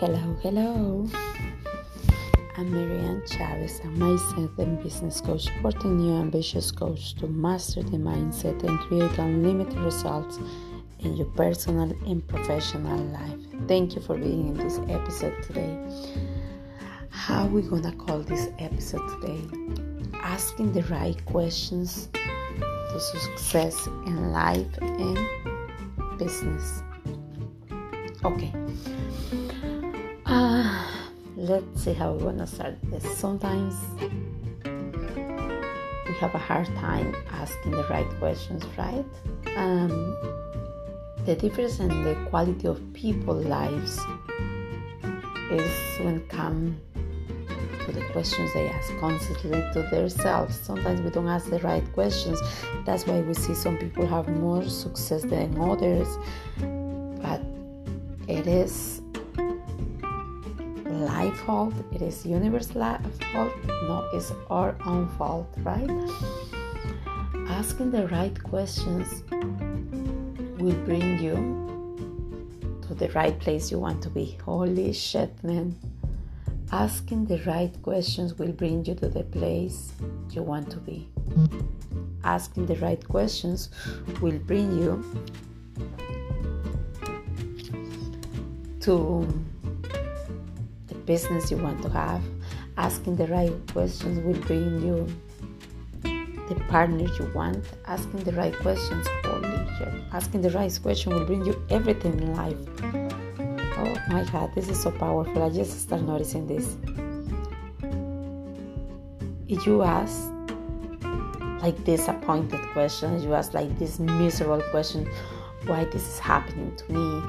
Hello, hello. I'm Maryan Chavez, a mindset and business coach, supporting you ambitious coach to master the mindset and create unlimited results in your personal and professional life. Thank you for being in this episode today. How are we gonna call this episode today? Asking the right questions to success in life and business. Okay. Let's see how we're gonna start this. Sometimes we have a hard time asking the right questions, right? The difference in the quality of people's lives is when it comes to the questions they ask constantly to themselves. Sometimes we don't ask the right questions. That's why we see some people have more success than others, but it is life fault, it is universe fault, no, it's our own fault, right? Asking the right questions will bring you to the right place you want to be. Holy shit, man. Asking the right questions will bring you to the place you want to be. Asking the right questions will bring you to business you want to have. Asking the right questions will bring you the partner you want. Asking the right questions, holy shit. Asking the right question will bring you everything in life. Oh my God, this is so powerful. I just start noticing this. If you ask like disappointed questions, you ask like this miserable question, why this is happening to me,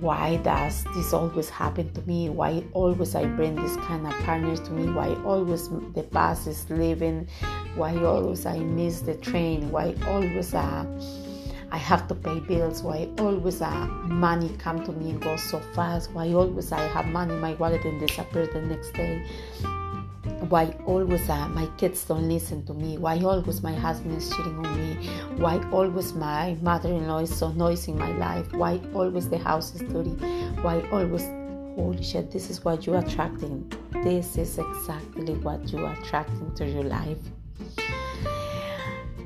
why does this always happen to me, why always I bring this kind of partner to me, why always the bus is leaving, why always I miss the train, why always I have to pay bills, why always money come to me and goes so fast, why always I have money in my wallet and disappear the next day, why always my kids don't listen to me, why always my husband is cheating on me, why always my mother-in-law is so noisy in my life, why always the house is dirty, why always, holy shit, this is what you're attracting. This is exactly what you are attracting to your life.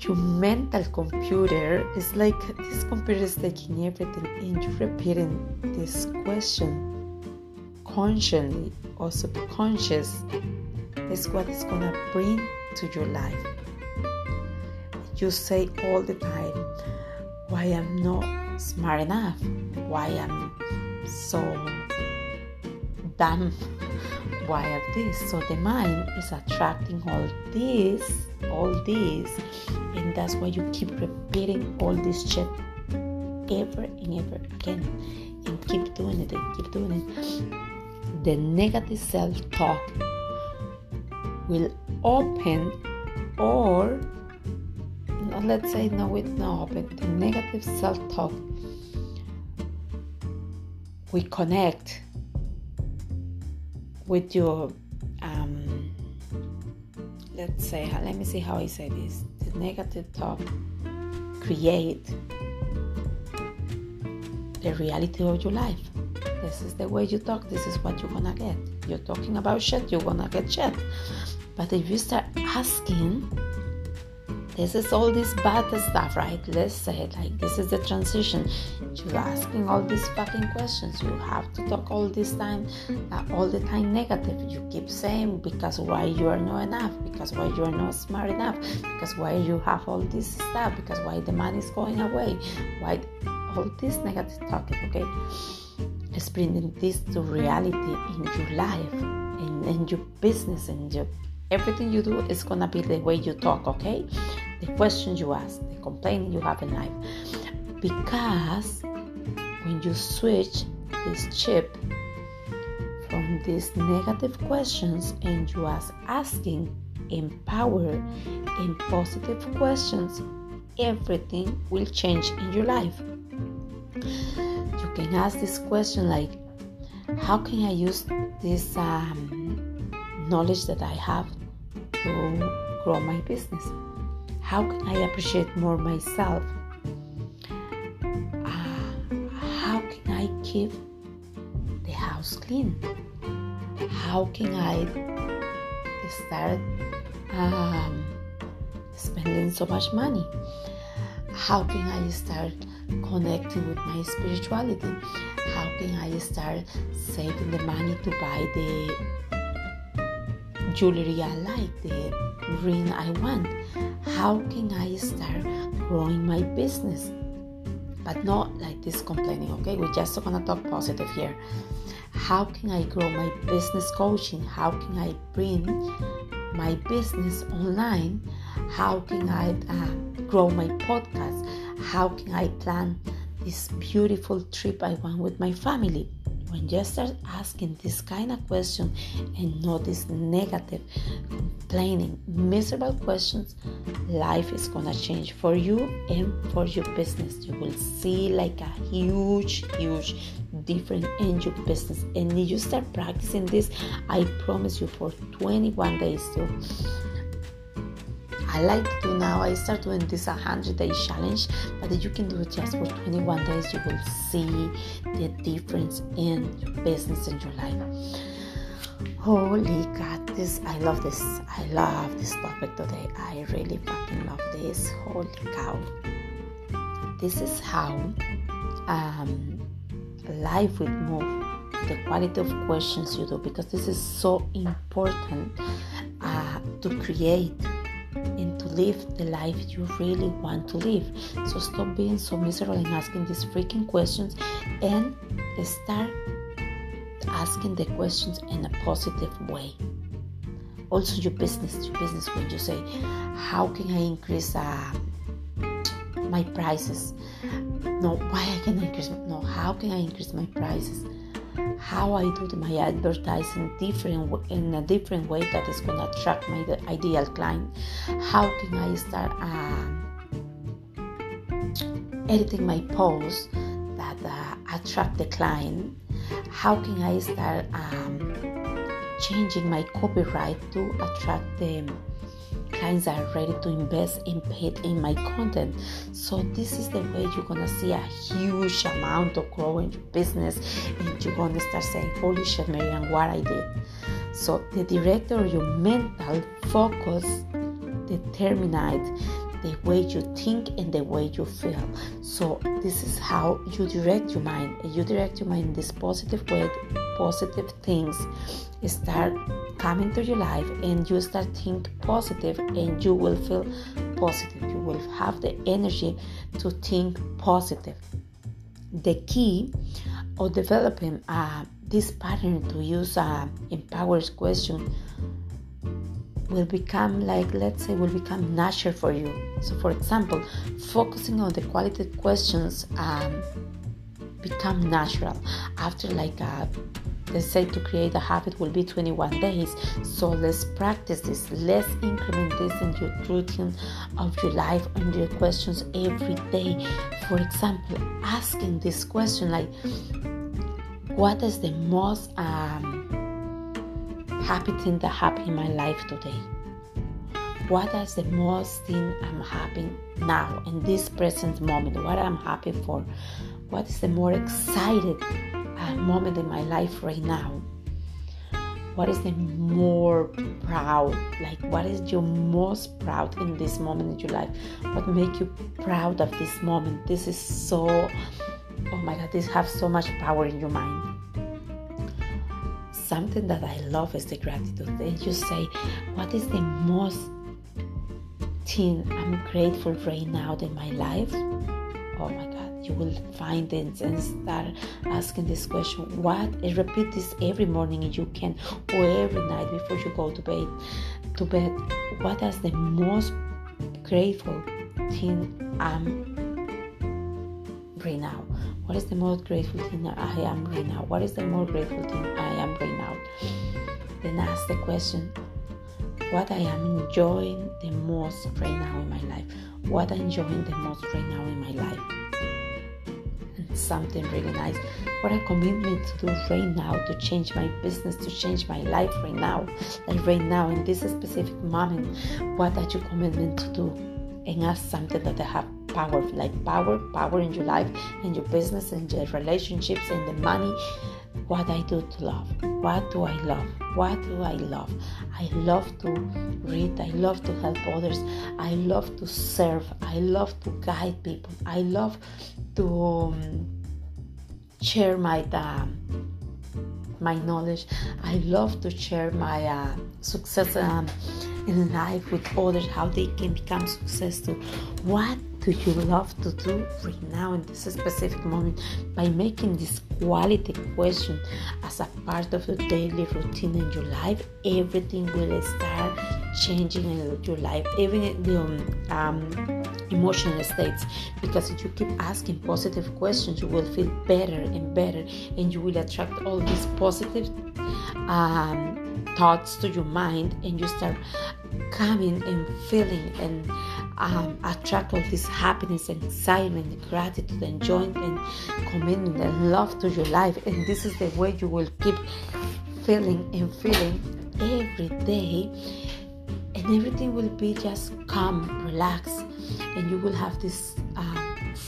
Your mental computer is like, this computer is taking everything and you're repeating this question consciously or subconscious. Is what it's gonna bring to your life. You say all the time, why I'm not smart enough, why I'm so dumb, why I'm this. So the mind is attracting all this, and that's why you keep repeating all this shit ever and ever again, and keep doing it and keep doing it. The negative self-talk will open, or no, let's say no, it's not open. The negative self-talk will connect with your let's say, let me see how I say this. The negative talk create the reality of your life. This is the way you talk, this is what you're gonna get. You're talking about shit, you're gonna get shit. But if you start asking, this is all this bad stuff, right? Let's say it like this is the transition. You're asking all these fucking questions. You have to talk all this time, all the time negative. You keep saying because why you are not enough, because why you are not smart enough, because why you have all this stuff, because why the money is going away, why all this negative talking, okay? It's bringing this to reality in your life, in your business, and your everything you do is gonna be the way you talk, okay? The questions you ask, the complaining you have in life. Because when you switch this chip from these negative questions and you are asking empowered and positive questions, everything will change in your life. You can ask this question like, how can I use this knowledge that I have to grow my business? How can I appreciate more myself? How can I keep the house house clean? How can I start spending so much money? How can I start connecting with my spirituality? How can I start saving the money to buy the jewelry I like, the ring I want? How can I start growing my business? But not like this complaining, okay? We're just gonna talk positive here. How can I grow my business coaching? How can I bring my business online? How can I grow my podcast? How can I plan this beautiful trip I want with my family? When you start asking this kind of question and not this negative, complaining, miserable questions, life is gonna change for you and for your business. You will see like a huge difference in your business. And if you start practicing this, I promise you, for 21 days too. I like to do now, I start doing this 100-day challenge, but you can do it just for 21 days. You will see the difference in your business and your life. Holy God, I love this. I love this topic today. I really fucking love this. Holy cow. This is how life will move. The quality of questions you do, because this is so important to create and to live the life you really want to live. So stop being so miserable and asking these freaking questions, and start asking the questions in a positive way. Also your business, when you say, how can I increase my prices? No, why I can increase? No, how can I increase my prices? How I do my advertising different, in a different way that is going to attract my ideal client? How can I start editing my posts that attract the client? How can I start changing my copyright to attract the clients that are ready to invest and paid in my content? So this is the way you're gonna see a huge amount of growth in your business, and you're gonna start saying, holy shit, Maryan, what I did. So the director of your mental focus determines the way you think and the way you feel. So this is how you direct your mind. You direct your mind in this positive way. Positive things start coming to your life, and you start think positive, and you will feel positive. You will have the energy to think positive. The key of developing this pattern to use empowers question will become natural for you. So for example, focusing on the quality questions become natural. After let's say to create a habit will be 21 days. So let's practice this. Let's increment this in your routine of your life and your questions every day. For example, asking this question like, what is the most happy thing that happened in my life today? What is the most thing I'm happy now in this present moment? What I'm happy for? What is the more excited moment in my life right now? What is the more proud? Like, what is your most proud in this moment in your life? What makes you proud of this moment? This is so, oh my God, this has so much power in your mind. Something that I love is the gratitude. And you say, what is the most thing I'm grateful right now in my life? Oh my God. You will find it and start asking this question. Repeat this every morning if you can, or every night before you go to bed. What is the most grateful thing I'm right now? What is the most grateful thing I am right now? What is the more grateful thing I am right now? Then ask the question, what I am enjoying the most right now in my life? What I'm enjoying the most right now in my life? Something really nice. What a commitment to do right now, to change my business, to change my life right now, like right now in this specific moment. What are you commitment to do? And ask something that have power, like power in your life and your business and your relationships and the money. what I do to love. What do I love? What do I love? I love to read. I love to help others. I love to serve. I love to guide people. I love to share my knowledge. I love to share my success in life with others, how they can become successful. What do you love to do right now in this specific moment? By making this quality question as a part of your daily routine in your life, everything will start changing in your life, even the emotional states, because if you keep asking positive questions, you will feel better and better, and you will attract all these positive thoughts to your mind, and you start coming and feeling and attract all this happiness and excitement, gratitude, and joy, and commitment and love to your life. And this is the way you will keep feeling and feeling every day, and everything will be just calm, relaxed, and you will have this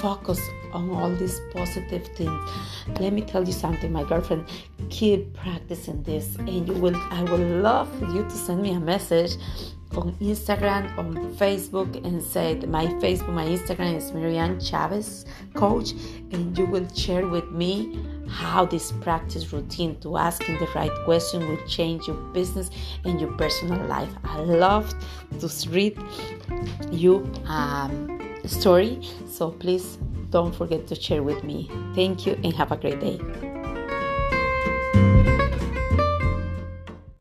focus on all these positive things. Let me tell you something, my girlfriend. Keep practicing this, and I will love for you to send me a message on Instagram, on Facebook, and say my Instagram is Maryan Chavez Coach, and you will share with me how this practice routine to asking the right question will change your business and your personal life. I love to read your story, so please don't forget to share with me. Thank you and have a great day.